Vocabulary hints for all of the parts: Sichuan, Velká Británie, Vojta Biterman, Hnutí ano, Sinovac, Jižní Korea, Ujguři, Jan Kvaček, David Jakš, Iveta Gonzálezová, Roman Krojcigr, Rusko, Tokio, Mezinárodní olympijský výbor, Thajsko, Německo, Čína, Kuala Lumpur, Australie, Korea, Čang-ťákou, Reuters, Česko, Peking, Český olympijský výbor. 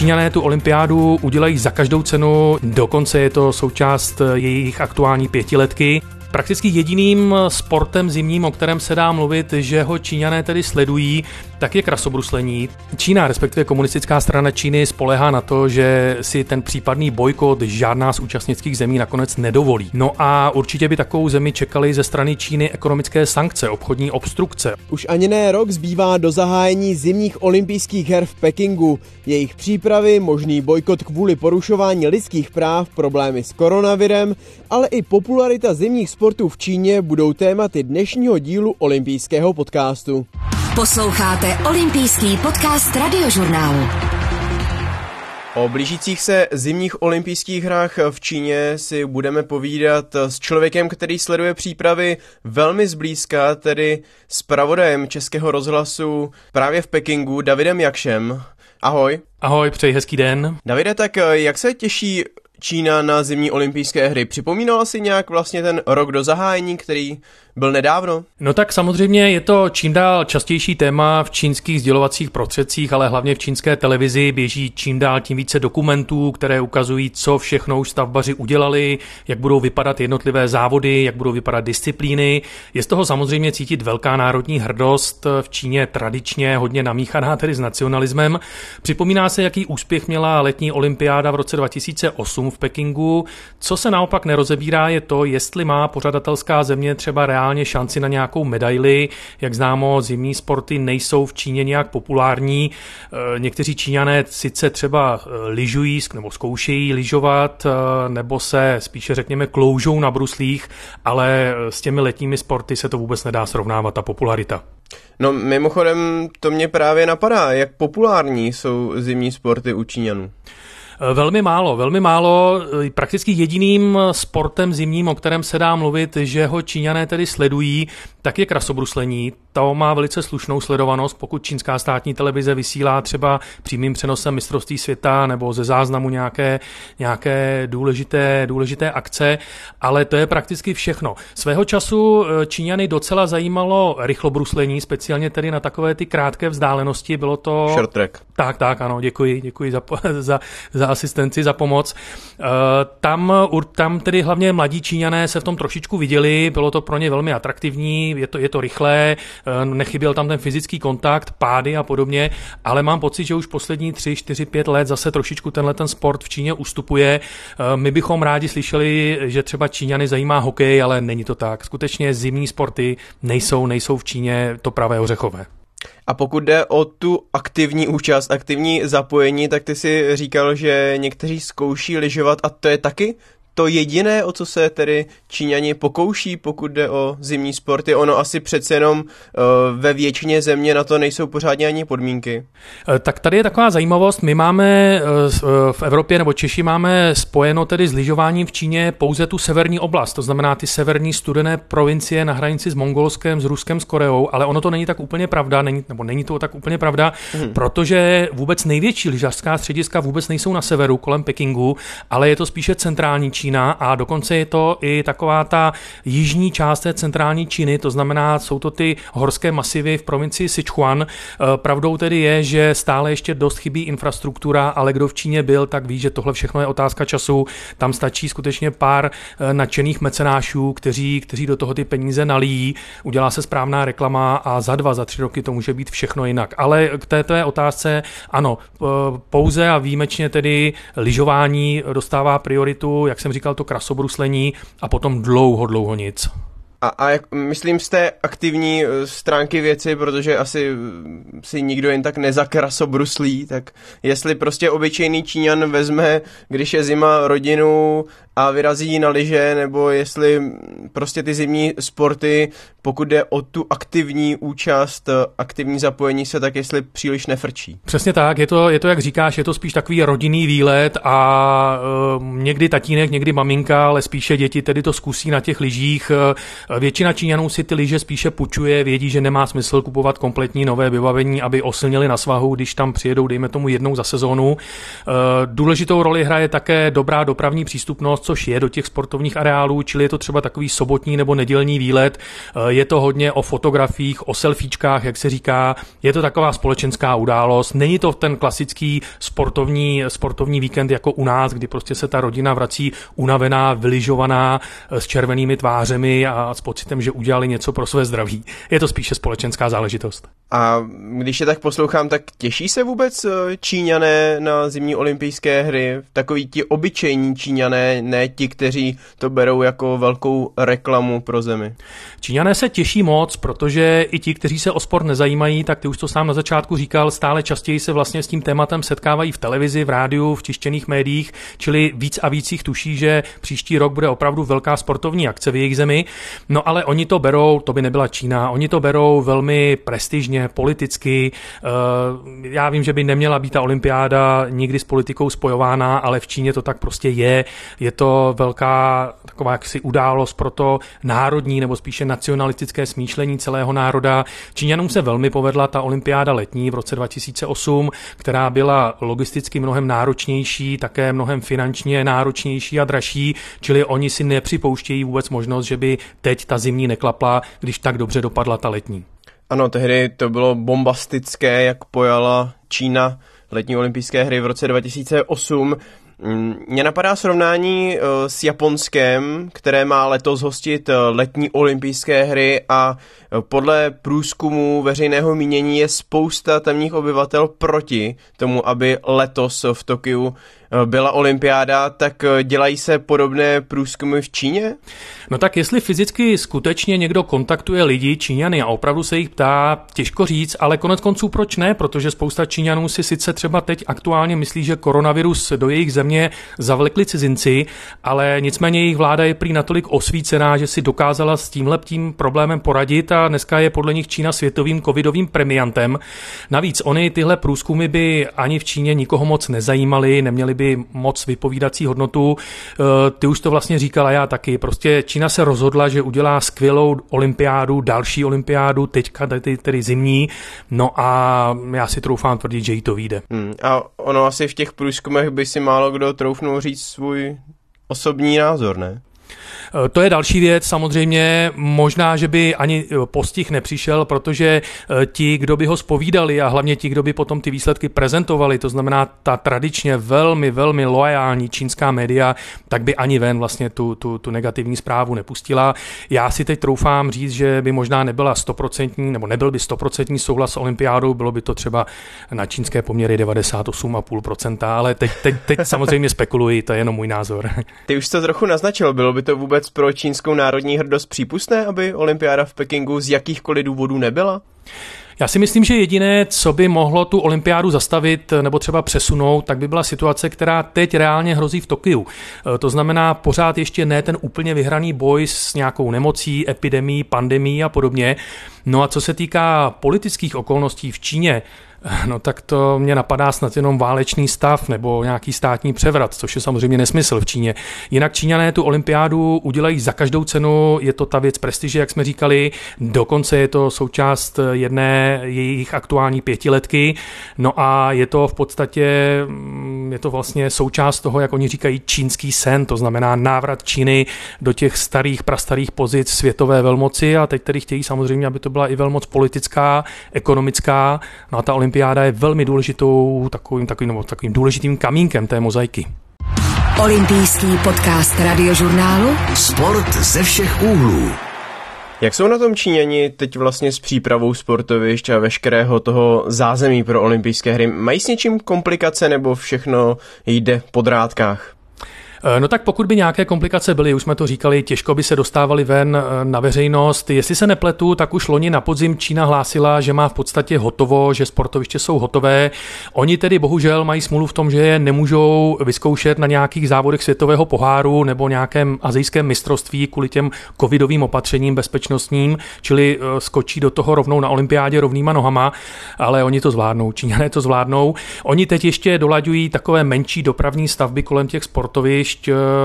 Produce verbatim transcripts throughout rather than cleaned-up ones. Číňané tu olympiádu udělají za každou cenu, dokonce je to součást jejich aktuální pětiletky. Prakticky jediným sportem zimním, o kterém se dá mluvit, že ho Číňané tedy sledují, tak je krasobruslení. Čína, respektive komunistická strana Číny, spoléhá na to, že si ten případný bojkot žádná z účastnických zemí nakonec nedovolí. No a určitě by takovou zemi čekaly ze strany Číny ekonomické sankce, obchodní obstrukce. Už ani ne rok zbývá do zahájení zimních olympijských her v Pekingu. Jejich přípravy, možný bojkot kvůli porušování lidských práv, problémy s koronavirem, ale i popularita zimních sportů v Číně budou tématy dnešního dílu olympijského podcastu. Posloucháte olympijský podcast Radiožurnálu. O blížících se zimních olympijských hrách v Číně si budeme povídat s člověkem, který sleduje přípravy velmi zblízka, tedy s zpravodajem Českého rozhlasu právě v Pekingu, Davidem Jakšem. Ahoj. Ahoj, přeji hezký den. Davide, tak jak se těší Čína na zimní olympijské hry? Připomínala si nějak vlastně ten rok do zahájení, který byl nedávno? No tak samozřejmě je to čím dál častější téma v čínských sdělovacích prostředcích, ale hlavně v čínské televizi běží čím dál tím více dokumentů, které ukazují, co všechno už stavbaři udělali, jak budou vypadat jednotlivé závody, jak budou vypadat disciplíny. Je z toho samozřejmě cítit velká národní hrdost, v Číně tradičně hodně namíchaná tedy s nacionalismem. Připomíná se, jaký úspěch měla letní olympiáda v roce dva tisíce osm v Pekingu. Co se naopak nerozebírá, je to, jestli má pořadatelská země třeba reálně šanci na nějakou medaili. Jak známo, zimní sporty nejsou v Číně nějak populární. Někteří Číňané sice třeba lyžují nebo zkoušejí lyžovat, nebo se spíše řekněme kloužou na bruslích, ale s těmi letními sporty se to vůbec nedá srovnávat, ta popularita. No mimochodem to mě právě napadá, jak populární jsou zimní sporty u Číňanů. Velmi málo, velmi málo. Prakticky jediným sportem zimním, o kterém se dá mluvit, že ho Číňané tedy sledují, tak je krasobruslení. To má velice slušnou sledovanost, pokud čínská státní televize vysílá třeba přímým přenosem mistrovství světa nebo ze záznamu nějaké, nějaké důležité, důležité akce, ale to je prakticky všechno. Svého času Číňany docela zajímalo rychlobruslení, speciálně tedy na takové ty krátké vzdálenosti. Bylo to... Short track. Tak, tak, ano, děkuji, děkuji za, za, za asistenci, za pomoc. Tam, tam tedy hlavně mladí Číňané se v tom trošičku viděli, bylo to pro ně velmi atraktivní, je to, je to rychlé, nechyběl tam ten fyzický kontakt, pády a podobně, ale mám pocit, že už poslední tři, čtyři, pět let zase trošičku tenhle ten sport v Číně ustupuje. My bychom rádi slyšeli, že třeba Číňany zajímá hokej, ale není to tak. Skutečně zimní sporty nejsou, nejsou v Číně to pravé ořechové. A pokud jde o tu aktivní účast, aktivní zapojení, tak ty si říkal, že někteří zkouší lyžovat a to je taky to jediné, o co se tedy Číňani pokouší, pokud jde o zimní sporty. Ono asi přece jenom ve většině země na to nejsou pořádně ani podmínky. Tak tady je taková zajímavost. My máme v Evropě, nebo Češi máme spojeno tedy s lyžováním v Číně pouze tu severní oblast, to znamená ty severní studené provincie na hranici s Mongolskem, s Ruskem, s Koreou, ale ono to není tak úplně pravda, není, nebo není to tak úplně pravda, hmm. protože vůbec největší lyžařská střediska vůbec nejsou na severu kolem Pekingu, ale je to spíše centrální Čína. A dokonce je to i taková ta jižní část té centrální Číny, to znamená, jsou to ty horské masivy v provincii Sichuan. Pravdou tedy je, že stále ještě dost chybí infrastruktura, ale kdo v Číně byl, tak ví, že tohle všechno je otázka času. Tam stačí skutečně pár nadšených mecenášů, kteří, kteří do toho ty peníze nalijí, udělá se správná reklama a za dva, za tři roky to může být všechno jinak. Ale k této otázce ano, pouze a výjimečně tedy lyžování dostává prioritu, jak jsem říkal, to krasobruslení a potom dlouho, dlouho nic. A, a jak, myslím z té aktivní stránky věci, protože asi si nikdo jen tak nezakrasobruslí, tak jestli prostě obyčejný Číňan vezme, když je zima, rodinu a vyrazí na lyže, nebo jestli prostě ty zimní sporty, pokud jde o tu aktivní účast, aktivní zapojení se, tak jestli příliš nefrčí. Přesně tak, je to, je to jak říkáš, je to spíš takový rodinný výlet a e, někdy tatínek, někdy maminka, ale spíše děti tedy to zkusí na těch lyžích. Většina Číňanů si ty lyže spíše půjčuje, vědí, že nemá smysl kupovat kompletní nové vybavení, aby oslnili na svahu, když tam přijedou, dejme tomu jednou za sezónu. E, důležitou roli hraje také dobrá dopravní přístupnost, což je do těch sportovních areálů, čili je to třeba takový sobotní nebo nedělní výlet. Je to hodně o fotografiích, o selfiečkách, jak se říká. Je to taková společenská událost. Není to ten klasický sportovní, sportovní víkend jako u nás, kdy prostě se ta rodina vrací unavená, vylyžovaná, s červenými tvářemi a s pocitem, že udělali něco pro své zdraví. Je to spíše společenská záležitost. A když je tak poslouchám, tak těší se vůbec Číňané na zimní olympijské hry? Takoví ti obyčejní Číňané, ne ti, kteří to berou jako velkou reklamu pro zemi. Číňané se těší moc, protože i ti, kteří se o sport nezajímají, tak ty už to sám na začátku říkal, stále častěji se vlastně s tím tématem setkávají v televizi, v rádiu, v tištěných médiích, čili víc a víc jich tuší, že příští rok bude opravdu velká sportovní akce v jejich zemi. No ale oni to berou, to by nebyla Čína, oni to berou velmi prestižně, politicky. Já vím, že by neměla být ta olympiáda nikdy s politikou spojována, ale v Číně to tak prostě je. Je to velká taková jaksi událost pro to národní nebo spíše nacionalistické smýšlení celého národa. Číňanům se velmi povedla ta olympiáda letní v roce dva tisíce osm, která byla logisticky mnohem náročnější, také mnohem finančně náročnější a dražší, čili oni si nepřipouštějí vůbec možnost, že by teď ta zimní neklapla, když tak dobře dopadla ta letní. Ano, tehdy to bylo bombastické, jak pojala Čína letní olympijské hry v roce dva tisíce osm. Mně napadá srovnání s Japonskem, které má letos hostit letní olympijské hry a podle průzkumu veřejného mínění je spousta tamních obyvatel proti tomu, aby letos v Tokiu byla olympiáda, tak dělají se podobné průzkumy v Číně? No tak jestli fyzicky skutečně někdo kontaktuje lidi, Číňany, a opravdu se jich ptá, těžko říct, ale konec konců proč ne, protože spousta Číňanů si sice třeba teď aktuálně myslí, že koronavirus do jejich země zavlekli cizinci, ale nicméně jejich vláda je prý natolik osvícená, že si dokázala s tímhletím problémem poradit a dneska je podle nich Čína světovým covidovým premiantem. Navíc oni tyhle průzkumy by ani v Číně nikoho moc nezajímaly, neměli by moc vypovídací hodnotu. Ty už to vlastně říkala, já taky. Prostě Čína se rozhodla, že udělá skvělou olympiádu, další olympiádu, teďka tedy, tedy zimní, no a já si troufám tvrdit, že jí to vyjde. Hmm. A ono asi v těch průzkumech by si málo kdo troufnul říct svůj osobní názor, ne? To je další věc, samozřejmě možná, že by ani postih nepřišel, protože ti, kdo by ho zpovídali a hlavně ti, kdo by potom ty výsledky prezentovali, to znamená ta tradičně velmi, velmi loajální čínská média, tak by ani ven vlastně tu, tu, tu negativní zprávu nepustila. Já si teď troufám říct, že by možná nebyla stoprocentní, nebo nebyl by stoprocentní souhlas s olympiádou, bylo by to třeba na čínské poměry devadesát osm celá pět procenta, ale teď, teď, teď samozřejmě spekuluji, to je jenom můj názor. Ty už to trochu naznačil, bylo by to vůbec pro čínskou národní hrdost přípustné, aby olympiáda v Pekingu z jakýchkoliv důvodů nebyla? Já si myslím, že jediné, co by mohlo tu olympiádu zastavit nebo třeba přesunout, tak by byla situace, která teď reálně hrozí v Tokiu. To znamená pořád ještě ne ten úplně vyhraný boj s nějakou nemocí, epidemií, pandemií a podobně. No a co se týká politických okolností v Číně, no tak to mě napadá snad jenom válečný stav nebo nějaký státní převrat, což je samozřejmě nesmysl v Číně. Jinak Číňané tu olympiádu udělají za každou cenu, je to ta věc prestiže, jak jsme říkali, dokonce je to součást jedné jejich aktuální pětiletky, no a je to v podstatě, je to vlastně součást toho, jak oni říkají, čínský sen, to znamená návrat Číny do těch starých, prastarých pozic světové velmoci a teď tedy chtějí samozřejmě, aby to byla i velmoc politická, ekonomická, no a ta olympiáda je velmi důležitou, takovým, takovým, takovým důležitým kamínkem té mozaiky. Olympijský podcast Radiožurnálu. Sport ze všech úhlů. Jak jsou na tom Číňani teď vlastně s přípravou sportovišť a veškerého toho zázemí pro olympijské hry? Mají s něčím komplikace nebo všechno jde po drátkách? No tak pokud by nějaké komplikace byly, už jsme to říkali, těžko by se dostávali ven na veřejnost. Jestli se nepletu, tak už loni na podzim Čína hlásila, že má v podstatě hotovo, že sportoviště jsou hotové. Oni tedy bohužel mají smůlu v tom, že je nemůžou vyzkoušet na nějakých závodech světového poháru nebo nějakém asijském mistrovství kvůli těm covidovým opatřením bezpečnostním, čili skočí do toho rovnou na olympiádě rovnýma nohama, ale oni to zvládnou, Číňané to zvládnou. Oni teď ještě dolaďují takové menší dopravní stavby kolem těch sportovišť.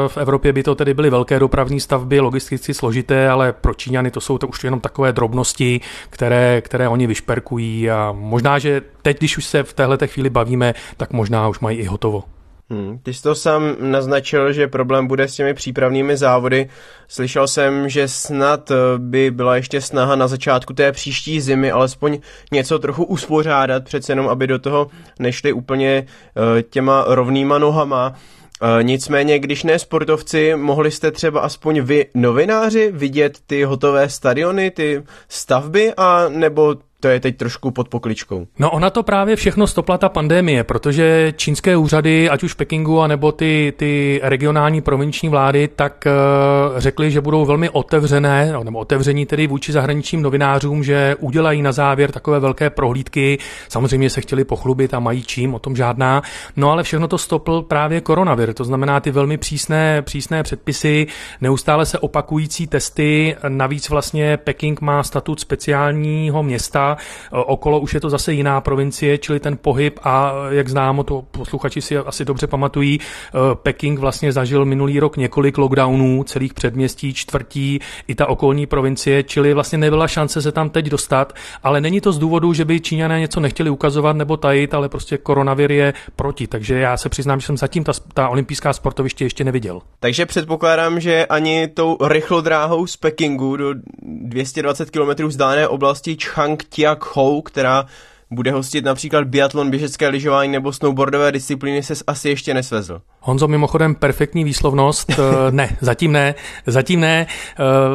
V Evropě by to tedy byly velké dopravní stavby, logisticky složité, ale pro Číňany to jsou to už jenom takové drobnosti, které, které oni vyšperkují a možná, že teď, když už se v téhleté chvíli bavíme, tak možná už mají i hotovo. Hmm. Ty jsi to sám naznačil, že problém bude s těmi přípravnými závody. Slyšel jsem, že snad by byla ještě snaha na začátku té příští zimy alespoň něco trochu uspořádat, přece jenom aby do toho nešli úplně těma rovnýma nohama. Nicméně, když ne sportovci, mohli jste třeba aspoň vy, novináři, vidět ty hotové stadiony, ty stavby, a nebo to je teď trošku pod pokličkou? No ona to právě všechno stopla ta pandemie, protože čínské úřady, ať už v Pekingu, anebo ty, ty regionální provinční vlády, tak uh, řekly, že budou velmi otevřené, nebo otevření tedy vůči zahraničním novinářům, že udělají na závěr takové velké prohlídky. Samozřejmě se chtěli pochlubit a mají čím, o tom žádná. No ale všechno to stopl právě koronavir, to znamená ty velmi přísné, přísné předpisy, neustále se opakující testy, navíc vlastně Peking má statut speciálního města, okolo už je to zase jiná provincie, čili ten pohyb, a jak známo, to posluchači si asi dobře pamatují, Peking vlastně zažil minulý rok několik lockdownů, celých předměstí, čtvrtí, i ta okolní provincie, čili vlastně nebyla šance se tam teď dostat, ale není to z důvodu, že by Číňané něco nechtěli ukazovat nebo tajit, ale prostě koronavir je proti, takže já se přiznám, že jsem zatím ta, ta olympijská sportoviště ještě neviděl. Takže předpokládám, že ani tou rychlodráhou z Pekingu do dvě stě dvacet kilometrů vzdálené oblasti Čang-ťákou, která bude hostit například biatlon, běžecké lyžování nebo snowboardové disciplíny, ses asi ještě nesvezl. Honzo, mimochodem perfektní výslovnost, ne, zatím ne, zatím ne,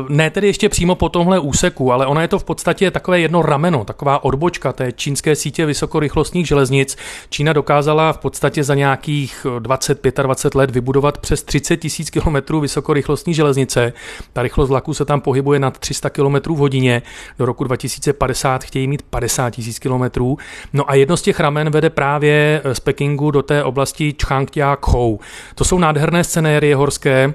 ne tedy ještě přímo po tomhle úseku, ale ona je to v podstatě takové jedno rameno, taková odbočka té čínské sítě vysokorychlostních železnic. Čína dokázala v podstatě za nějakých dvacet až dvacet pět let vybudovat přes třicet tisíc kilometrů vysokorychlostní železnice. Ta rychlost vlaku se tam pohybuje nad tři sta kilometrů v hodině, do roku dva tisíce padesát chtějí mít padesát tisíc kilometrů. No a jedno z těch ramen vede právě z Pekingu do té oblasti Čang-ťákou. To jsou nádherné scenérie horské.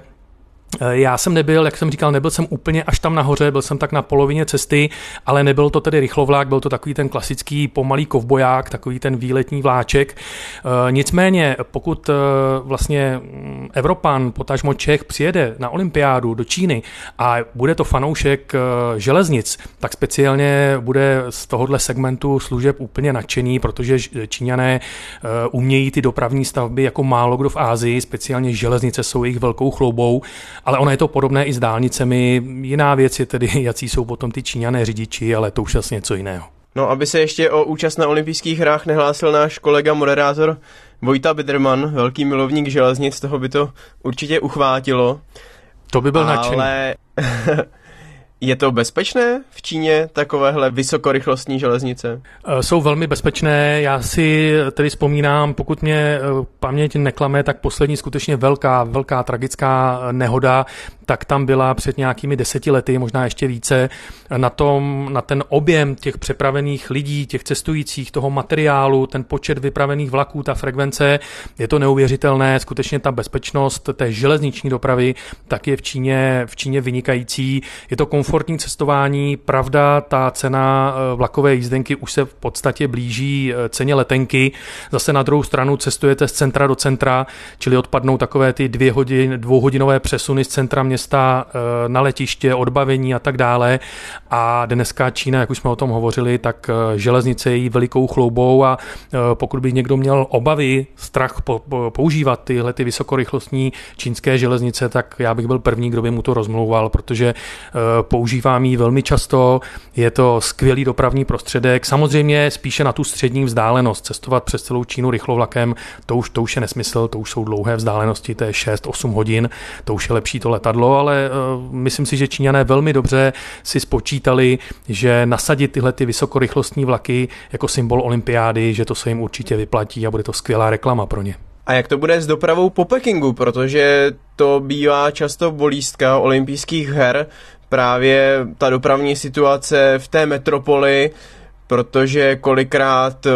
Já jsem nebyl, jak jsem říkal, nebyl jsem úplně až tam nahoře, byl jsem tak na polovině cesty, ale nebyl to tedy rychlovlák, byl to takový ten klasický pomalý kovboják, takový ten výletní vláček. Nicméně, pokud vlastně Evropan, potažmo Čech, přijede na olympiádu do Číny a bude to fanoušek železnic, tak speciálně bude z tohohle segmentu služeb úplně nadšený, protože Číňané umějí ty dopravní stavby jako málo kdo v Asii, speciálně železnice jsou jejich velkou chloubou. Ale ono je to podobné i s dálnicemi. Jiná věc je tedy, jací jsou potom ty Číňané řidiči, ale to už asi něco jiného. No, aby se ještě o účast na olympijských hrách nehlásil náš kolega moderátor Vojta Biterman, velký milovník železnic, toho by to určitě uchvátilo. To by byl ale... nadšený. Ale je to bezpečné v Číně takovéhle vysokorychlostní železnice? Jsou velmi bezpečné. Já si tedy vzpomínám, pokud mě paměť neklame, tak poslední skutečně velká, velká tragická nehoda, tak tam byla před nějakými deseti lety, možná ještě více. Na tom, na ten objem těch přepravených lidí, těch cestujících, toho materiálu, ten počet vypravených vlaků, ta frekvence, je to neuvěřitelné. Skutečně ta bezpečnost té železniční dopravy tak je v Číně, v Číně vynikající. Je to komfortní cestování, pravda, ta cena vlakové jízdenky už se v podstatě blíží ceně letenky. Zase na druhou stranu cestujete z centra do centra, čili odpadnou takové ty dvě hodin, dvouhodinové přesuny z centra města na letiště, odbavení a tak dále. A dneska Čína, jak už jsme o tom hovořili, tak železnice je jí velikou chloubou, a pokud by někdo měl obavy, strach používat tyhle ty vysokorychlostní čínské železnice, tak já bych byl první, kdo by mu to rozmlouval, protože používám ji velmi často, je to skvělý dopravní prostředek, samozřejmě spíše na tu střední vzdálenost, cestovat přes celou Čínu rychlovlakem, to už, to už je nesmysl, to už jsou dlouhé vzdálenosti, to je šest až osm hodin, to už je lepší to letadlo, ale uh, myslím si, že Číňané velmi dobře si spočítali, že nasadit tyhle ty vysokorychlostní vlaky jako symbol olympiády, že to se jim určitě vyplatí a bude to skvělá reklama pro ně. A jak to bude s dopravou po Pekingu, protože to bývá často bolístka olympijských her, právě ta dopravní situace v té metropoli, protože kolikrát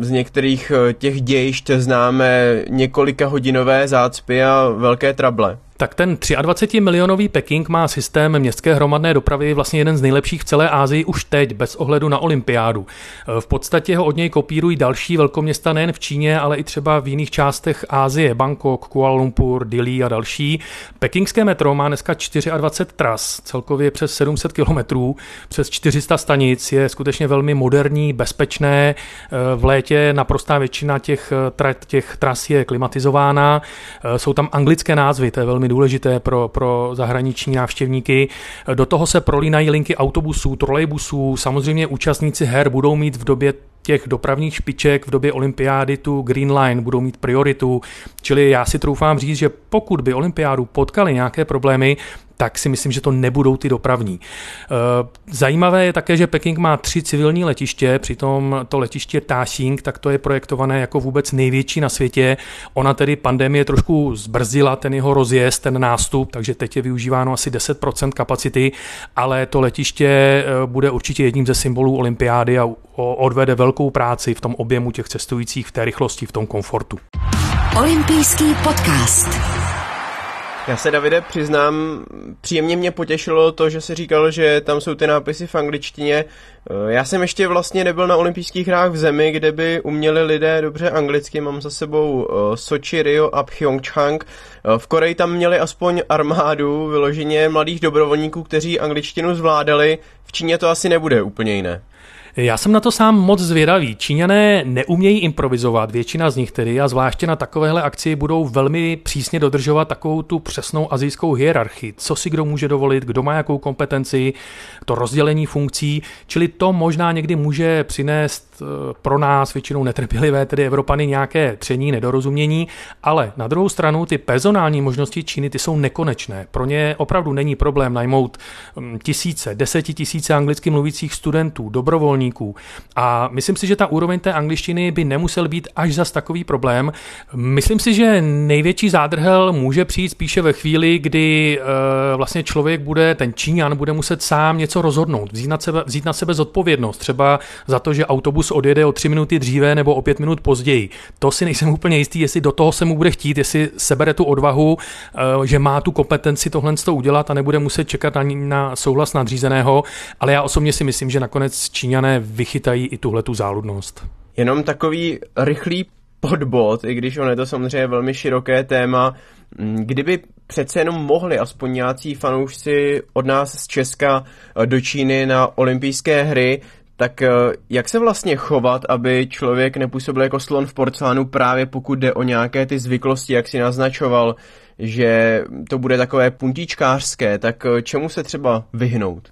z některých těch dějišť známe několika hodinové zácpy a velké trable. Tak ten dvacetitřímilionový Peking má systém městské hromadné dopravy vlastně jeden z nejlepších v celé Asii už teď, bez ohledu na olympiádu. V podstatě ho od něj kopírují další velkoměsta nejen v Číně, ale i třeba v jiných částech Asie, Bangkok, Kuala Lumpur, Dili a další. Pekingské metro má dneska dvacet čtyři tras, celkově přes sedm set kilometrů, přes čtyři sta stanic, je skutečně velmi moderní, bezpečné, v létě naprostá většina těch, tra- těch tras je klimatizována, jsou tam anglické názvy, to je velmi důležité pro, pro zahraniční návštěvníky. Do toho se prolínají linky autobusů, trolejbusů, samozřejmě účastníci her budou mít v době těch dopravních špiček, v době olympiády tu Green Line, budou mít prioritu. Čili já si troufám říct, že pokud by olympiádu potkaly nějaké problémy, tak si myslím, že to nebudou ty dopravní. Zajímavé je také, že Peking má tři civilní letiště, přitom to letiště Daxing, tak to je projektované jako vůbec největší na světě. Ona tedy pandemie trošku zbrzdila ten jeho rozjezd, ten nástup, takže teď je využíváno asi deset procent kapacity, ale to letiště bude určitě jedním ze symbolů olympiády a odvede velkou práci v tom objemu těch cestujících, v té rychlosti, v tom komfortu. Olympijský podcast. Já se, Davide, přiznám, příjemně mě potěšilo to, že jsi říkal, že tam jsou ty nápisy v angličtině. Já jsem ještě vlastně nebyl na olympijských hrách v zemi, kde by uměli lidé dobře anglicky. Mám za sebou Soči, Rio a Pyeongchang. V Koreji tam měli aspoň armádu vyloženě mladých dobrovolníků, kteří angličtinu zvládali. V Číně to asi nebude úplně jiné. Já jsem na to sám moc zvědavý. Číňané neumějí improvizovat, většina z nich tedy, a zvláště na takovéhle akci budou velmi přísně dodržovat takovou tu přesnou asijskou hierarchii. Co si kdo může dovolit, kdo má jakou kompetenci, to rozdělení funkcí, čili to možná někdy může přinést pro nás, většinou netrpělivé, tedy Evropany, nějaké tření, nedorozumění, ale na druhou stranu ty personální možnosti Číny, ty jsou nekonečné. Pro ně opravdu není problém najmout tisíce, desetitisíce anglicky mluvících studentů, dobrovolníků. A myslím si, že ta úroveň té angličtiny by nemusel být až zas takový problém. Myslím si, že největší zádrhel může přijít spíše ve chvíli, kdy e, vlastně člověk bude, ten Číňan bude muset sám něco rozhodnout, vzít na sebe, vzít na sebe zodpovědnost, třeba za to, že autobus odjede o tři minuty dříve nebo o pět minut později. To si nejsem úplně jistý, jestli do toho se mu bude chtít, jestli sebere tu odvahu, e, že má tu kompetenci tohle to udělat a nebude muset čekat na, na souhlas nadřízeného, ale já osobně si myslím, že nakonec Číňané vychytají i tuhletu záludnost. Jenom takový rychlý podbod, i když on je to samozřejmě velmi široké téma, kdyby přece jenom mohli aspoň nějací fanoušci od nás z Česka do Číny na olympijské hry, tak jak se vlastně chovat, aby člověk nepůsobil jako slon v porcelánu, právě pokud jde o nějaké ty zvyklosti, jak si naznačoval, že to bude takové puntíčkářské, tak čemu se třeba vyhnout?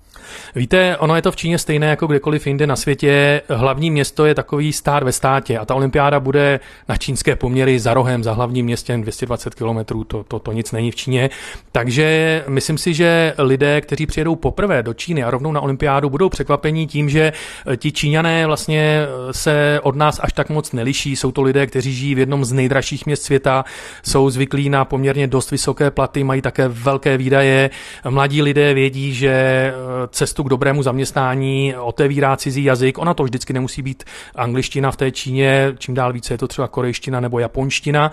Víte, ono je to v Číně stejné jako kdekoliv jinde na světě. Hlavní město je takový stát ve státě a ta olympiáda bude na čínské poměry za rohem, za hlavním městem dvě stě dvacet kilometrů, to, to, to nic není v Číně. Takže myslím si, že lidé, kteří přijedou poprvé do Číny a rovnou na olympiádu, budou překvapení tím, že ti Číňané vlastně se od nás až tak moc neliší. Jsou to lidé, kteří žijí v jednom z nejdražších měst světa, jsou zvyklí na poměrně dost vysoké platy, mají také velké výdaje. Mladí lidé vědí, že cestu k dobrému zaměstnání otevírá cizí jazyk. Ona to vždycky nemusí být angliština v té Číně, čím dál více je to třeba korejština nebo japonština,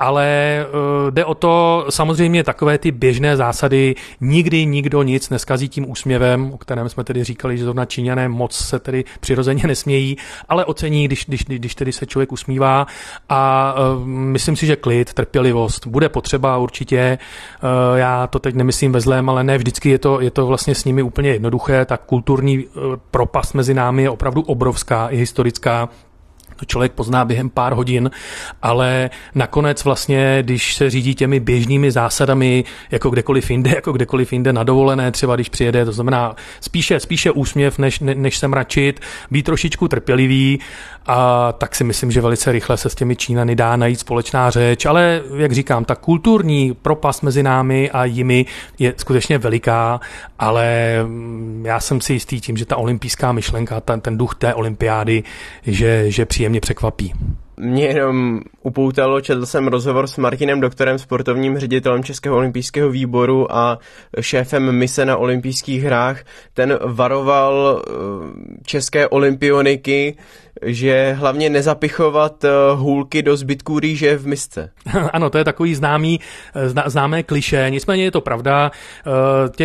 ale jde o to samozřejmě takové ty běžné zásady. Nikdy nikdo nic neskazí tím úsměvem, o kterém jsme tedy říkali, že zrovna Číňané moc se tedy přirozeně nesmějí, ale ocení, když, když, když tedy se člověk usmívá, a myslím si, že klid, trpělivost bude potřeba určitě. Já to teď nemyslím ve zlém, ale ne vždycky je to, je to vlastně s nimi úplně jednoduché, tak kulturní propast mezi námi je opravdu obrovská i historická. To člověk pozná během pár hodin, ale nakonec vlastně, když se řídí těmi běžnými zásadami, jako kdekoliv jinde, jako kdekoliv jinde na dovolené, třeba když přijede, to znamená spíše, spíše úsměv, než, ne, než se mračit, být trošičku trpělivý, a tak si myslím, že velice rychle se s těmi Číňany dá najít společná řeč, ale jak říkám, ta kulturní propast mezi námi a jimi je skutečně veliká, ale já jsem si jistý tím, že ta olympijská myšlenka, ten, ten duch té olympiády, že, že příjemně mě překvapí. Mě jenom upoutalo. Četl jsem rozhovor s Martinem Doktorem, sportovním ředitelem Českého olympijského výboru a šéfem mise na olympijských hrách. Ten varoval české olympioniky, že hlavně nezapichovat hůlky do zbytků rýže v misce. Ano, to je takový známý, zná, známé klišé, nicméně je to pravda,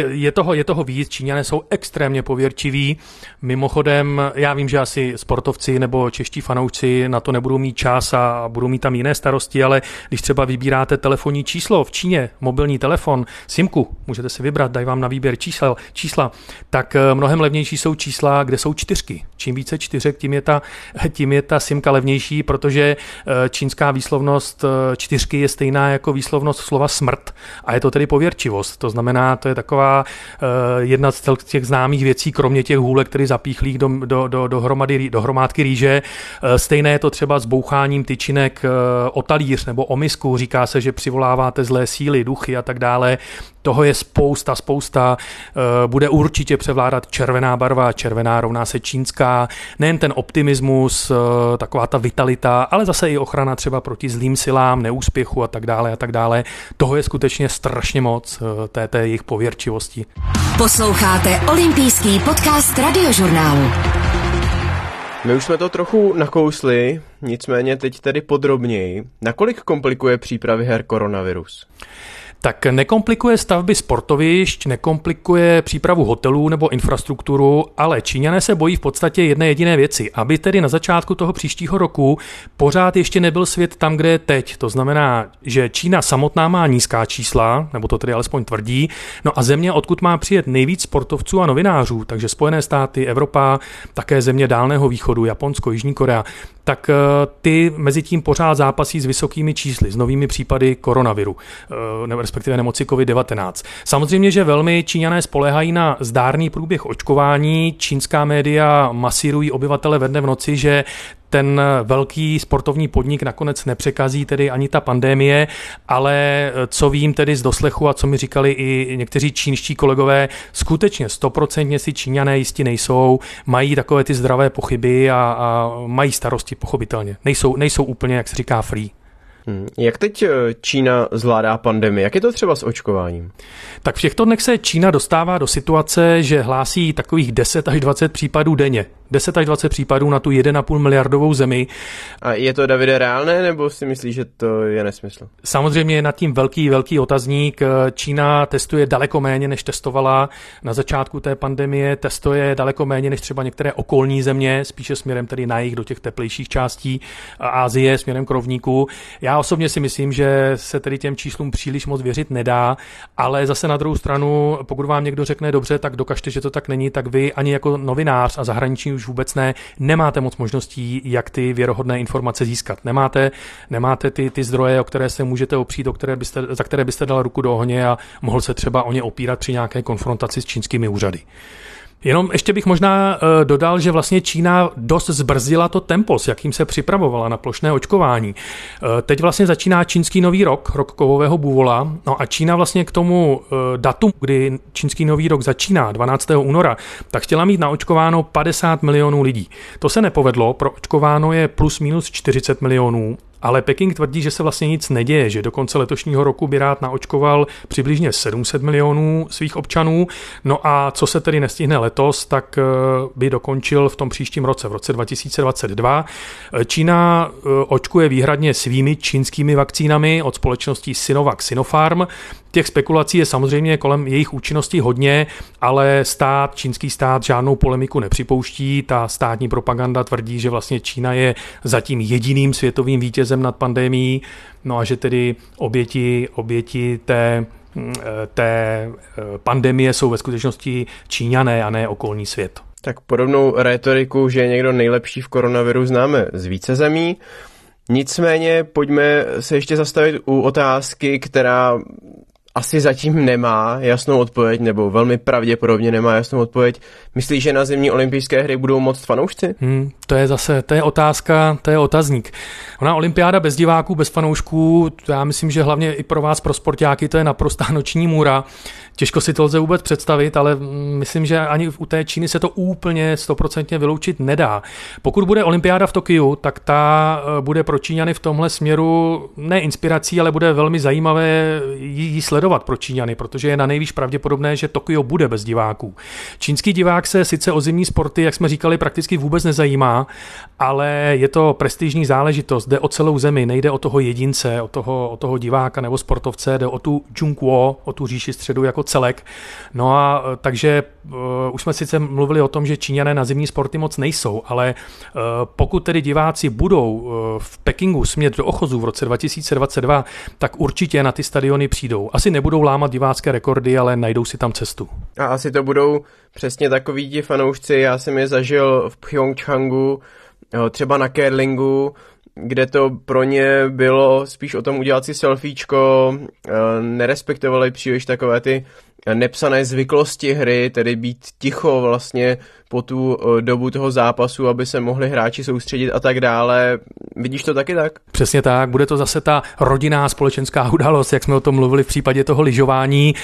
je toho, je toho víc, Číňané jsou extrémně pověrčiví, mimochodem já vím, že asi sportovci nebo čeští fanoušci na to nebudou mít čas a budou mít tam jiné starosti, ale když třeba vybíráte telefonní číslo v Číně, mobilní telefon, simku, můžete si vybrat, dají vám na výběr čísla, čísla, tak mnohem levnější jsou čísla, kde jsou čtyřky. Čím více čtyřek, tím je ta tím je ta simka levnější, protože čínská výslovnost čtyřky je stejná jako výslovnost slova smrt a je to tedy pověrčivost. To znamená, to je taková jedna z těch známých věcí, kromě těch hůlek, které zapíchlých do, do, do, do, hromady, do hromádky rýže. Stejné je to třeba s boucháním tyčinek o talíř nebo o misku. Říká se, že přivoláváte zlé síly, duchy a tak dále. Toho je spousta, spousta. Bude určitě převládat červená barva, červená rovná se čínská. Nejen ten optimismus, taková ta vitalita, ale zase i ochrana třeba proti zlým silám, neúspěchu a tak dále a tak dále. Toho je skutečně strašně moc, té, té jejich pověrčivosti. Posloucháte olympijský podcast Radiožurnálu. My už jsme to trochu nakousli, nicméně teď tedy podrobněji. Nakolik komplikuje přípravy her koronavirus? Tak nekomplikuje stavby sportovišť, nekomplikuje přípravu hotelů nebo infrastrukturu, ale Číňané se bojí v podstatě jedné jediné věci, aby tedy na začátku toho příštího roku pořád ještě nebyl svět tam, kde je teď. To znamená, že Čína samotná má nízká čísla, nebo to tedy alespoň tvrdí, no a země, odkud má přijet nejvíc sportovců a novinářů, takže Spojené státy, Evropa, také země Dálného východu, Japonsko, Jižní Korea, tak ty mezi tím pořád zápasí s vysokými čísly, s novými případy koronaviru, respektive nemoci covid devatenáct. Samozřejmě, že velmi Číňané spoléhají na zdárný průběh očkování. Čínská média masírují obyvatele ve dne v noci, že ten velký sportovní podnik nakonec nepřekazí tedy ani ta pandemie, ale co vím tedy z doslechu a co mi říkali i někteří čínští kolegové, skutečně stoprocentně si Číňané jistí nejsou, mají takové ty zdravé pochyby a, a mají starosti pochopitelně. Nejsou, nejsou úplně, jak se říká, free. Jak teď Čína zvládá pandemii? Jak je to třeba s očkováním? Tak v těchto dnech se Čína dostává do situace, že hlásí takových deset až dvacet případů denně. deset až dvacet případů na tu jedna celá pět miliardovou zemi. A je to, Davide, reálné, nebo si myslíš, že to je nesmysl? Samozřejmě je nad tím velký, velký otazník. Čína testuje daleko méně, než testovala na začátku té pandemie. Testuje daleko méně, než třeba některé okolní země, spíše směrem tedy na jih do těch teplejších částí Asie, směrem k rovníku. Já osobně si myslím, že se tedy těm číslům příliš moc věřit nedá, ale zase na druhou stranu, pokud vám někdo řekne dobře, tak dokažte, že to tak není, tak vy ani jako novinář a zahraniční už vůbec ne, nemáte moc možností, jak ty věrohodné informace získat. Nemáte, nemáte ty, ty zdroje, o které se můžete opřít, o které byste, za které byste dal ruku do ohně a mohl se třeba o ně opírat při nějaké konfrontaci s čínskými úřady. Jenom ještě bych možná dodal, že vlastně Čína dost zbrzdila to tempo, s jakým se připravovala na plošné očkování. Teď vlastně začíná čínský nový rok, rok kovového buvola, no a Čína vlastně k tomu datu, kdy čínský nový rok začíná, dvanáctého února, tak chtěla mít naočkováno padesát milionů lidí. To se nepovedlo, pro očkováno je plus minus čtyřicet milionů. Ale Peking tvrdí, že se vlastně nic neděje, že do konce letošního roku by rád naočkoval přibližně sedm set milionů svých občanů. No a co se tedy nestihne letos, tak by dokončil v tom příštím roce, v roce dva tisíce dvacet dva. Čína očkuje výhradně svými čínskými vakcínami od společností Sinovac, Sinopharm. Těch spekulací je samozřejmě kolem jejich účinnosti hodně, ale stát, čínský stát žádnou polemiku nepřipouští. Ta státní propaganda tvrdí, že vlastně Čína je zatím jediným světovým vítězem nad pandemií, no a že tedy oběti, oběti té, té pandemie jsou ve skutečnosti Číňané a ne okolní svět. Tak podobnou rétoriku, že je někdo nejlepší v koronaviru, známe z více zemí. Nicméně pojďme se ještě zastavit u otázky, která asi zatím nemá jasnou odpověď, nebo velmi pravděpodobně nemá jasnou odpověď. Myslíš, že na zimní olympijské hry budou moc fanoušci? Hmm, to je zase, to je otázka, to je otazník. Ona olympiáda bez diváků, bez fanoušků, já myslím, že hlavně i pro vás, pro sportáky, to je naprostá noční můra. Těžko si to lze vůbec představit, ale myslím, že ani u té Číny se to úplně stoprocentně vyloučit nedá. Pokud bude olympiáda v Tokiu, tak ta bude pro Číňany v tomhle směru ne inspirací, ale bude velmi zajímavé ji sledovat pro Číňany, protože je na nejvíc pravděpodobné, že Tokio bude bez diváků. Čínský divák se sice o zimní sporty, jak jsme říkali, prakticky vůbec nezajímá, ale je to prestižní záležitost, jde o celou zemi, nejde o toho jedince, o toho, o toho diváka nebo sportovce, jde o tu Čungkuo, o tu říši středu jako celek. No a takže uh, už jsme sice mluvili o tom, že Číňané na zimní sporty moc nejsou, ale uh, pokud tedy diváci budou uh, v Pekingu smět do ochozu v roce dva tisíce dvacet dva, tak určitě na ty stadiony přijdou. Asi nebudou lámat divácké rekordy, ale najdou si tam cestu. A asi to budou přesně takoví ti fanoušci, já jsem je zažil v Pyeongchangu, třeba na curlingu, kde to pro ně bylo spíš o tom udělat si selfiečko, nerespektovali příliš takové ty nepsané zvyklosti hry, tedy být ticho vlastně po tu dobu toho zápasu, aby se mohli hráči soustředit a tak dále. Vidíš to taky tak? Přesně tak, bude to zase ta rodinná společenská událost, jak jsme o tom mluvili v případě toho lyžování.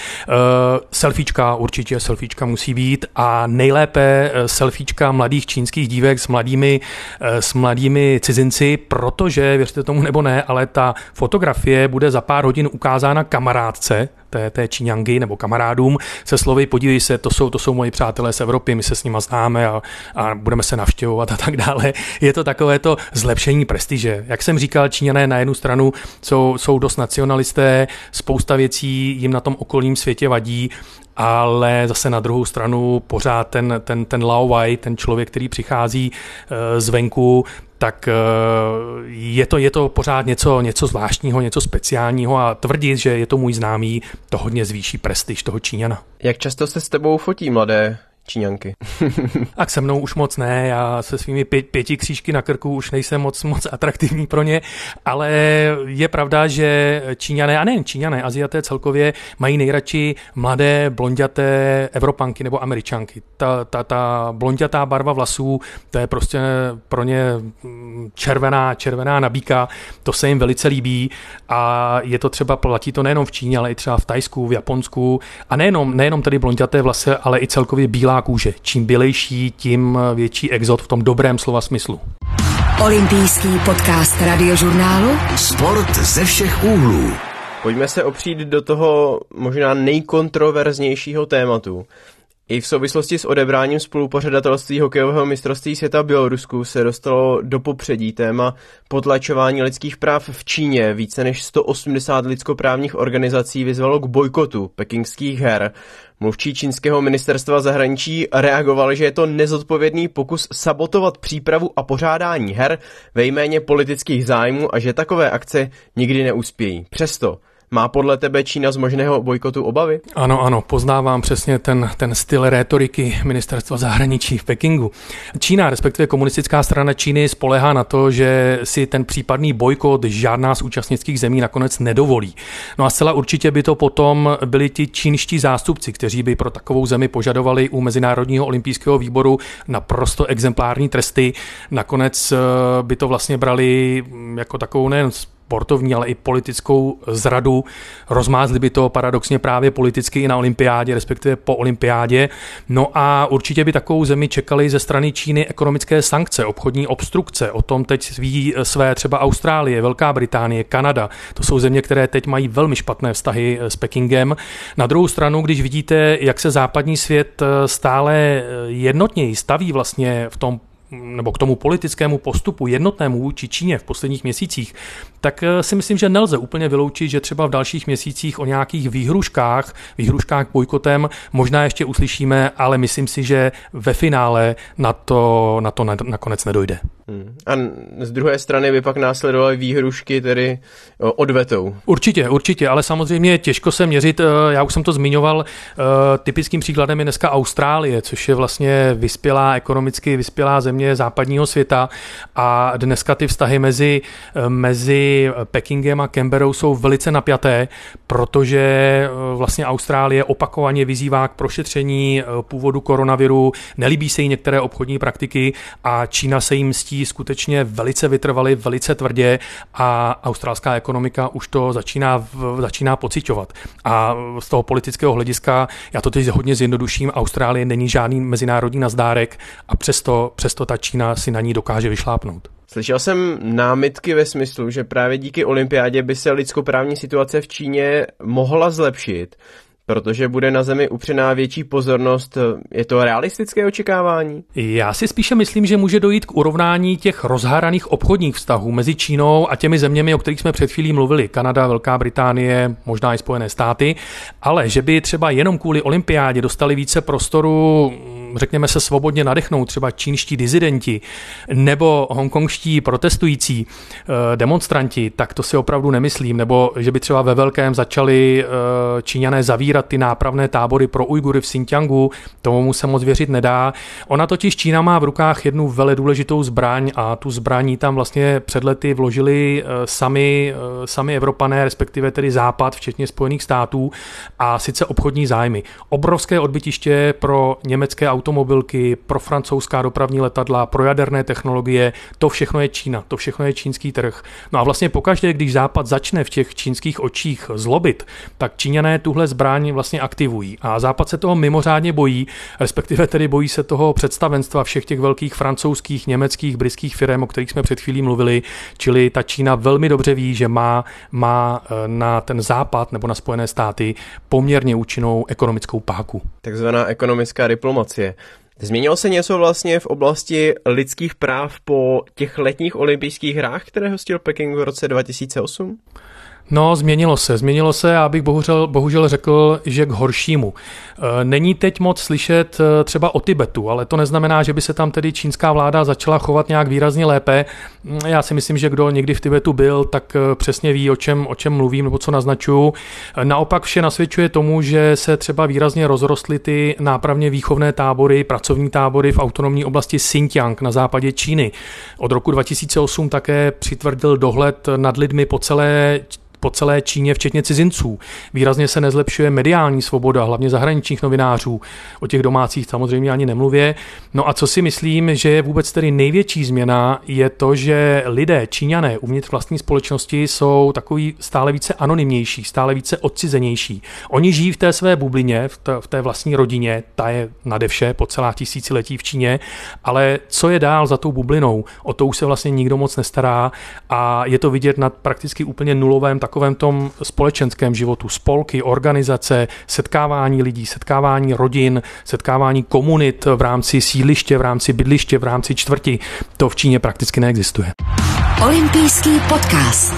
Selfiečka určitě, selfiečka musí být a nejlépe selfiečka mladých čínských dívek s mladými, s mladými cizinci, protože, věřte tomu nebo ne, ale ta fotografie bude za pár hodin ukázána kamarádce, té, té Číňangy nebo kamarádům se slovy podívej se, to jsou, to jsou moji přátelé z Evropy, my se s nima známe a, a budeme se navštěvovat a tak dále. Je to takové to zlepšení prestiže. Jak jsem říkal, Číňané na jednu stranu jsou, jsou dost nacionalisté, spousta věcí jim na tom okolním světě vadí, ale zase na druhou stranu pořád ten, ten, ten Laowai, ten člověk, který přichází e, zvenku, tak je to, je to pořád něco, něco zvláštního, něco speciálního a tvrdit, že je to můj známý, to hodně zvýší prestiž toho Číňana. Jak často se s tebou fotí, mladé Číňanky? Tak se mnou už moc ne, já se svými pět, pěti křížky na krku už nejsem moc, moc atraktivní pro ně, ale je pravda, že Číňané, a nejen Číňané, Asiaté celkově mají nejradši mladé blondiaté Evropanky nebo Američanky. Ta, ta, ta blondiatá barva vlasů, to je prostě pro ně červená, červená nabíka, to se jim velice líbí a je to třeba, platí to nejenom v Číně, ale i třeba v Thajsku, v Japonsku a nejenom, nejenom tady blondiaté vlasy, ale i celkově bílá kůže. Čím bělejší, tím větší exot v tom dobrém slova smyslu. Olympijský podcast Radiožurnálu. Sport ze všech úhlů. Pojďme se opřít do toho možná nejkontroverznějšího tématu. I v souvislosti s odebráním spolupořadatelství hokejového mistrovství světa Bělorusku se dostalo do popředí téma potlačování lidských práv v Číně. Více než sto osmdesát lidskoprávních organizací vyzvalo k bojkotu pekingských her. Mluvčí čínského ministerstva zahraničí reagoval, že je to nezodpovědný pokus sabotovat přípravu a pořádání her ve jméně politických zájmů a že takové akce nikdy neuspějí. Přesto má podle tebe Čína z možného bojkotu obavy? Ano, ano, poznávám přesně ten, ten styl rétoriky ministerstva zahraničí v Pekingu. Čína, respektive komunistická strana Číny, spolehá na to, že si ten případný bojkot žádná z účastnických zemí nakonec nedovolí. No a zcela určitě by to potom byli ti čínští zástupci, kteří by pro takovou zemi požadovali u Mezinárodního olympijského výboru naprosto exemplární tresty. Nakonec by to vlastně brali jako takovou nejen sportovní, ale i politickou zradu. Rozmázli by to paradoxně právě politicky i na olympiádě, respektive po olympiádě. No a určitě by takovou zemi čekaly ze strany Číny ekonomické sankce, obchodní obstrukce. O tom teď ví své třeba Austrálie, Velká Británie, Kanada. To jsou země, které teď mají velmi špatné vztahy s Pekingem. Na druhou stranu, když vidíte, jak se západní svět stále jednotněji staví vlastně v tom nebo k tomu politickému postupu jednotnému vůči Číně v posledních měsících, tak si myslím, že nelze úplně vyloučit, že třeba v dalších měsících o nějakých výhruškách, výhruškách bojkotem možná ještě uslyšíme, ale myslím si, že ve finále na to, na to nakonec nedojde. A z druhé strany by pak následovaly výhrušky tedy odvetou. Určitě, určitě, ale samozřejmě těžko se měřit, já už jsem to zmiňoval, typickým příkladem je dneska Austrálie, což je vlastně vyspělá, ekonomicky vyspělá země západního světa a dneska ty vztahy mezi, mezi Pekingem a Canberrou jsou velice napjaté, protože vlastně Austrálie opakovaně vyzývá k prošetření původu koronaviru, nelíbí se jí některé obchodní praktiky a Čína se jim stí lidí skutečně velice vytrvali, velice tvrdě a australská ekonomika už to začíná, začíná pociťovat. A z toho politického hlediska, já to teď hodně zjednoduším, Austrálie není žádný mezinárodní nazdárek a přesto, přesto ta Čína si na ní dokáže vyšlápnout. Slyšel jsem námitky ve smyslu, že právě díky olympiádě by se lidskoprávní situace v Číně mohla zlepšit, protože bude na zemi upřená větší pozornost. Je to realistické očekávání? Já si spíše myslím, že může dojít k urovnání těch rozháraných obchodních vztahů mezi Čínou a těmi zeměmi, o kterých jsme před chvílí mluvili. Kanada, Velká Británie, možná i Spojené státy. Ale že by třeba jenom kvůli olympiádě dostali více prostoru, řekněme se svobodně nadechnout, třeba čínští disidenti nebo hongkongští protestující demonstranti, tak to si opravdu nemyslím, nebo že by třeba ve velkém začali Číňané zavírat ty nápravné tábory pro Ujgury v Xinjiangu, tomu se moc věřit nedá. Ona totiž Čína má v rukách jednu vele důležitou zbraň a tu zbraní tam vlastně před lety vložili sami, sami Evropané, respektive tedy Západ, včetně Spojených států, a sice obchodní zájmy. Obrovské odbytiště pro německé automobilky, pro francouzská dopravní letadla, pro jaderné technologie, to všechno je Čína, to všechno je čínský trh. No a vlastně pokaždé, když Západ začne v těch čínských očích zlobit, tak Číňané tuhle zbraň vlastně aktivují. A Západ se toho mimořádně bojí, respektive tedy bojí se toho představenstva všech těch velkých francouzských, německých, britských firem, o kterých jsme před chvílí mluvili, čili ta Čína velmi dobře ví, že má, má na ten Západ nebo na Spojené státy poměrně účinnou ekonomickou páku. Takzvaná ekonomická diplomacie. Změnilo se něco vlastně v oblasti lidských práv po těch letních olympijských hrách, které hostil Peking v roce dva tisíce osm? No, změnilo se. Změnilo se a abych bohužel, bohužel řekl, že k horšímu. Není teď moc slyšet třeba o Tibetu, ale to neznamená, že by se tam tedy čínská vláda začala chovat nějak výrazně lépe. Já si myslím, že kdo někdy v Tibetu byl, tak přesně ví, o čem, o čem mluvím nebo co naznačuju. Naopak vše nasvědčuje tomu, že se třeba výrazně rozrostly ty nápravně výchovné tábory, pracovní tábory v autonomní oblasti Xinjiang na západě Číny. Od roku dva tisíce osm také přitvrdil dohled nad lidmi po celé po celé Číně, včetně cizinců. Výrazně se nezlepšuje mediální svoboda, hlavně zahraničních novinářů, o těch domácích samozřejmě ani nemluvě. No a co si myslím, že je vůbec tedy největší změna, je to, že lidé, Číňané, uvnitř vlastní společnosti jsou takový stále více anonymnější, stále více odcizenější. Oni žijí v té své bublině, v té, v té vlastní rodině, ta je nade vše po celá tisíciletí v Číně, ale co je dál za tou bublinou, o to už se vlastně nikdo moc nestará a je to vidět na prakticky úplně nulovém takovém tom společenském životu, spolky, organizace, setkávání lidí, setkávání rodin, setkávání komunit v rámci sídliště, v rámci bydliště, v rámci čtvrti. To v Číně prakticky neexistuje. Olympijský podcast.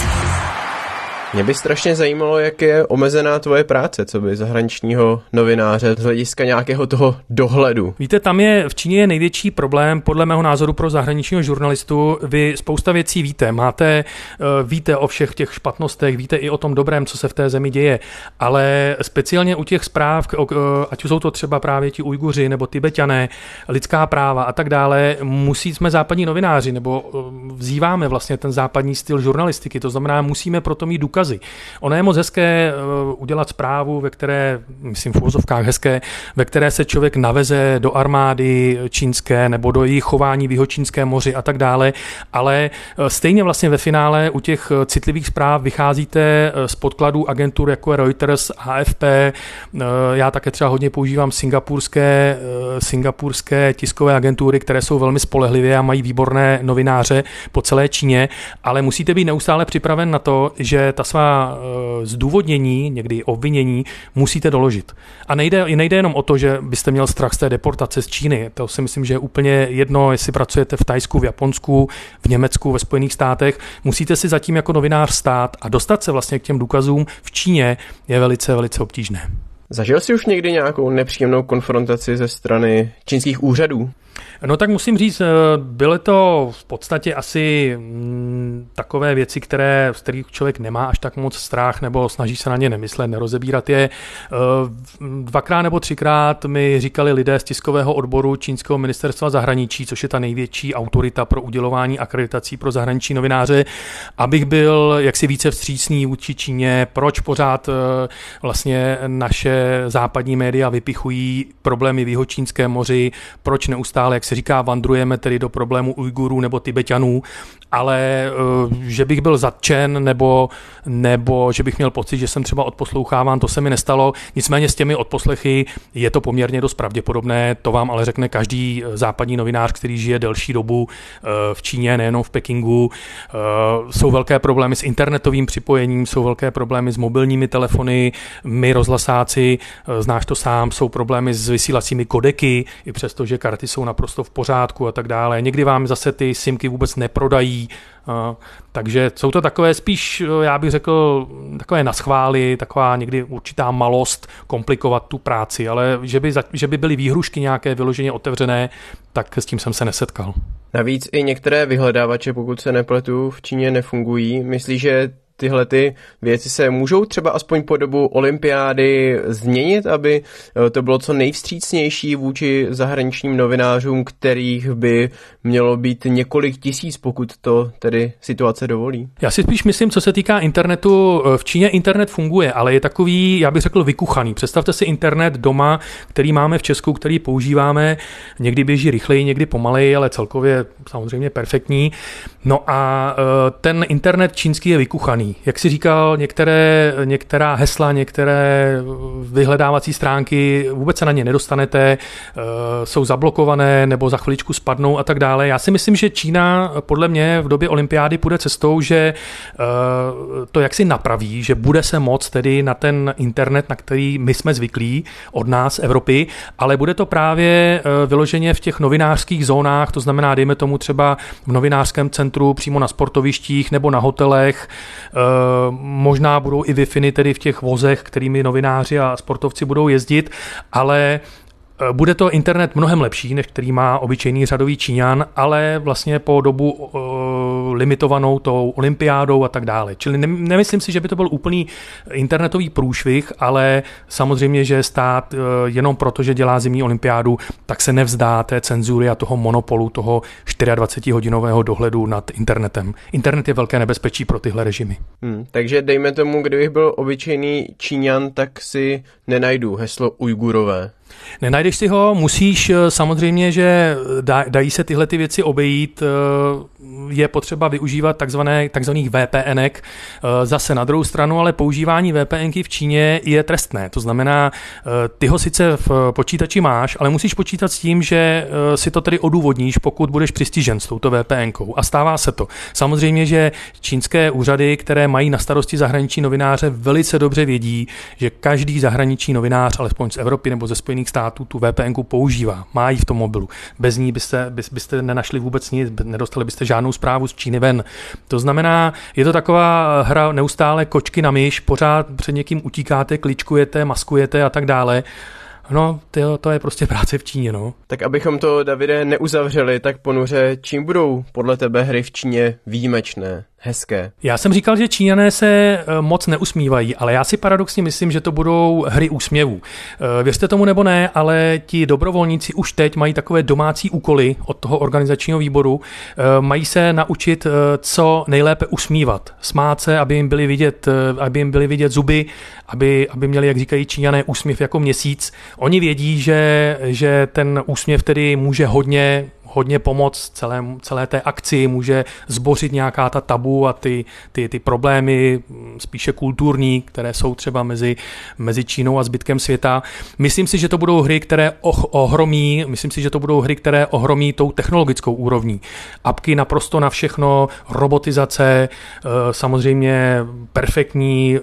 Mě by strašně zajímalo, jak je omezená tvoje práce, co by zahraničního novináře z hlediska nějakého toho dohledu. Víte, tam je v Číně největší problém, podle mého názoru pro zahraničního žurnalistu. Vy spousta věcí víte, máte, víte o všech těch špatnostech, víte i o tom dobrém, co se v té zemi děje, ale speciálně u těch zpráv, ať jsou to třeba právě ti Ujguři nebo Tibeťané, lidská práva a tak dále, musí jsme západní novináři, nebo vzýváme vlastně ten západní styl žurnalistiky, to znamená, musíme proto mít důkaz. Ono je moc hezké udělat zprávu, ve které, myslím v úvozovkách hezké, ve které se člověk naveze do armády čínské nebo do jejich chování v Jihočínském moři a tak dále, ale stejně vlastně ve finále u těch citlivých zpráv vycházíte z podkladů agentur jako Reuters, A F P, já také třeba hodně používám singapurské, singapurské tiskové agentury, které jsou velmi spolehlivě a mají výborné novináře po celé Číně, ale musíte být neustále připraven na to, že ta svá zdůvodnění, někdy obvinění, musíte doložit. A nejde, nejde jenom o to, že byste měl strach z té deportace z Číny. To si myslím, že je úplně jedno, jestli pracujete v Thajsku, v Japonsku, v Německu, ve Spojených státech. Musíte si zatím jako novinář stát a dostat se vlastně k těm důkazům v Číně je velice, velice obtížné. Zažil jsi už někdy nějakou nepříjemnou konfrontaci ze strany čínských úřadů? No tak musím říct, byly to v podstatě asi takové věci, které, z kterých člověk nemá až tak moc strach nebo snaží se na ně nemyslet, nerozebírat je. Dvakrát nebo třikrát mi říkali lidé z tiskového odboru čínského ministerstva zahraničí, což je ta největší autorita pro udělování akreditací pro zahraniční novináře, abych byl jaksi více vstřícný vůči Číně, proč pořád vlastně naše západní média vypichují problémy v Jihočínském moři, proč neustále jaksi se říká, vandrujeme tedy do problému Ujgurů nebo Tibetanů, ale že bych byl zatčen nebo, nebo že bych měl pocit, že jsem třeba odposloucháván, to se mi nestalo. Nicméně s těmi odposlechy je to poměrně dost pravděpodobné, to vám ale řekne každý západní novinář, který žije delší dobu v Číně, nejenom v Pekingu. Jsou velké problémy s internetovým připojením, jsou velké problémy s mobilními telefony, my rozhlasáci, znáš to sám, jsou problémy s vysílacími kodeky, i přesto, že karty jsou naprosto v pořádku a tak dále. Někdy vám zase ty simky vůbec neprodají, takže jsou to takové spíš, já bych řekl, takové naschvály, taková někdy určitá malost komplikovat tu práci, ale že by, že by byly výhrušky nějaké vyloženě otevřené, tak s tím jsem se nesetkal. Navíc i některé vyhledávače, pokud se nepletu, v Číně nefungují. Myslíš, že tyhle ty věci se můžou třeba aspoň po dobu olympiády změnit, aby to bylo co nejvstřícnější vůči zahraničním novinářům, kterých by mělo být několik tisíc, pokud to tedy situace dovolí? Já si spíš myslím, co se týká internetu, v Číně internet funguje, ale je takový, já bych řekl, vykuchaný. Představte si internet doma, který máme v Česku, který používáme, někdy běží rychleji, někdy pomaleji, ale celkově samozřejmě perfektní. No a ten internet čínský je vykuchaný. Jak si říkal, některé, některá hesla, některé vyhledávací stránky, vůbec se na ně nedostanete, jsou zablokované nebo za chviličku spadnou a tak dále. Já si myslím, že Čína podle mě v době olympiády půjde cestou, že to jaksi napraví, že bude se moc tedy na ten internet, na který my jsme zvyklí od nás, Evropy, ale bude to právě vyloženě v těch novinářských zónách, to znamená, dejme tomu třeba v novinářském centru, přímo na sportovištích nebo na hotelech. Uh, možná budou i Wi-Fi tedy v těch vozech, kterými novináři a sportovci budou jezdit, ale bude to internet mnohem lepší, než který má obyčejný řadový Číňan, ale vlastně po dobu uh, limitovanou tou olympiádou a tak dále. Čili ne- nemyslím si, že by to byl úplný internetový průšvih, ale samozřejmě, že stát uh, jenom proto, že dělá zimní olympiádu, tak se nevzdá té cenzury a toho monopolu, toho dvacetčtyřhodinového dohledu nad internetem. Internet je velké nebezpečí pro tyhle režimy. Hmm, takže dejme tomu, kdybych byl obyčejný Číňan, tak si nenajdu heslo Ujgurové. Nenajdeš si ho, musíš samozřejmě, že dají se tyhle ty věci obejít, je potřeba využívat takzvané, takzvaných VPNek, zase na druhou stranu, ale používání VPNky v Číně je trestné, to znamená, ty ho sice v počítači máš, ale musíš počítat s tím, že si to tedy odůvodníš, pokud budeš přistižen s touto VPNkou a stává se to. Samozřejmě, že čínské úřady, které mají na starosti zahraniční novináře, velice dobře vědí, že každý zahraniční novinář, alespoň z Evropy nebo ze Spojených států, tu VPNku používá, má ji v tom mobilu. Bez ní byste, by, byste nenašli vůbec nic, nedostali byste žádnou zprávu z Číny ven. To znamená, je to taková hra neustále kočky na myš, pořád před někým utíkáte, kličkujete, maskujete a tak dále. No, tyjo, to je prostě práce v Číně, no. Tak abychom to, Davide, neuzavřeli, tak ponuře, čím budou podle tebe hry v Číně výjimečné? Hezké. Já jsem říkal, že Číňané se moc neusmívají, ale já si paradoxně myslím, že to budou hry úsměvů. Věřte tomu nebo ne, ale ti dobrovolníci už teď mají takové domácí úkoly od toho organizačního výboru. Mají se naučit co nejlépe usmívat. Smát se, aby jim byly vidět, aby jim byly vidět zuby, aby, aby měli, jak říkají Číňané, úsměv jako měsíc. Oni vědí, že, že ten úsměv tedy může hodně hodně pomoc celé, celé té akci, může zbořit nějaká ta tabu a ty, ty, ty problémy spíše kulturní, které jsou třeba mezi, mezi Čínou a zbytkem světa. Myslím si, že to budou hry, které oh, ohromí, myslím si, že to budou hry, které ohromí tou technologickou úrovní. Apky naprosto na všechno, robotizace, samozřejmě perfektní,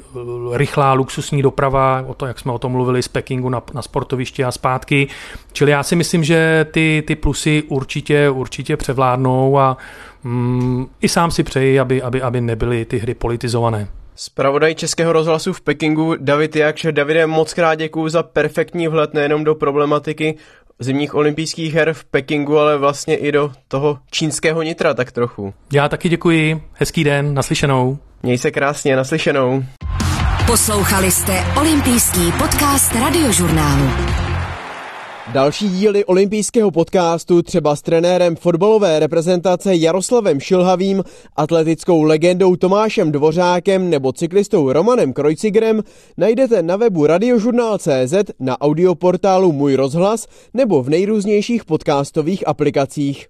rychlá, luxusní doprava, o to, jak jsme o tom mluvili z Pekingu na, na sportovišti a zpátky. Čili já si myslím, že ty, ty plusy určitě Určitě, určitě převládnou a mm, i sám si přeji, aby, aby, aby nebyly ty hry politizované. Zpravodaj Českého rozhlasu v Pekingu David Jakš. Davide, moc krát děkuju za perfektní vhled nejenom do problematiky zimních olympijských her v Pekingu, ale vlastně i do toho čínského nitra tak trochu. Já taky děkuji, hezký den, naslyšenou. Měj se krásně, naslyšenou. Poslouchali jste olympijský podcast Radiožurnálu. Další díly olympijského podcastu třeba s trenérem fotbalové reprezentace Jaroslavem Šilhavým, atletickou legendou Tomášem Dvořákem nebo cyklistou Romanem Krojcigrem najdete na webu radiožurnál tečka cé zet, na audioportálu Můj rozhlas nebo v nejrůznějších podcastových aplikacích.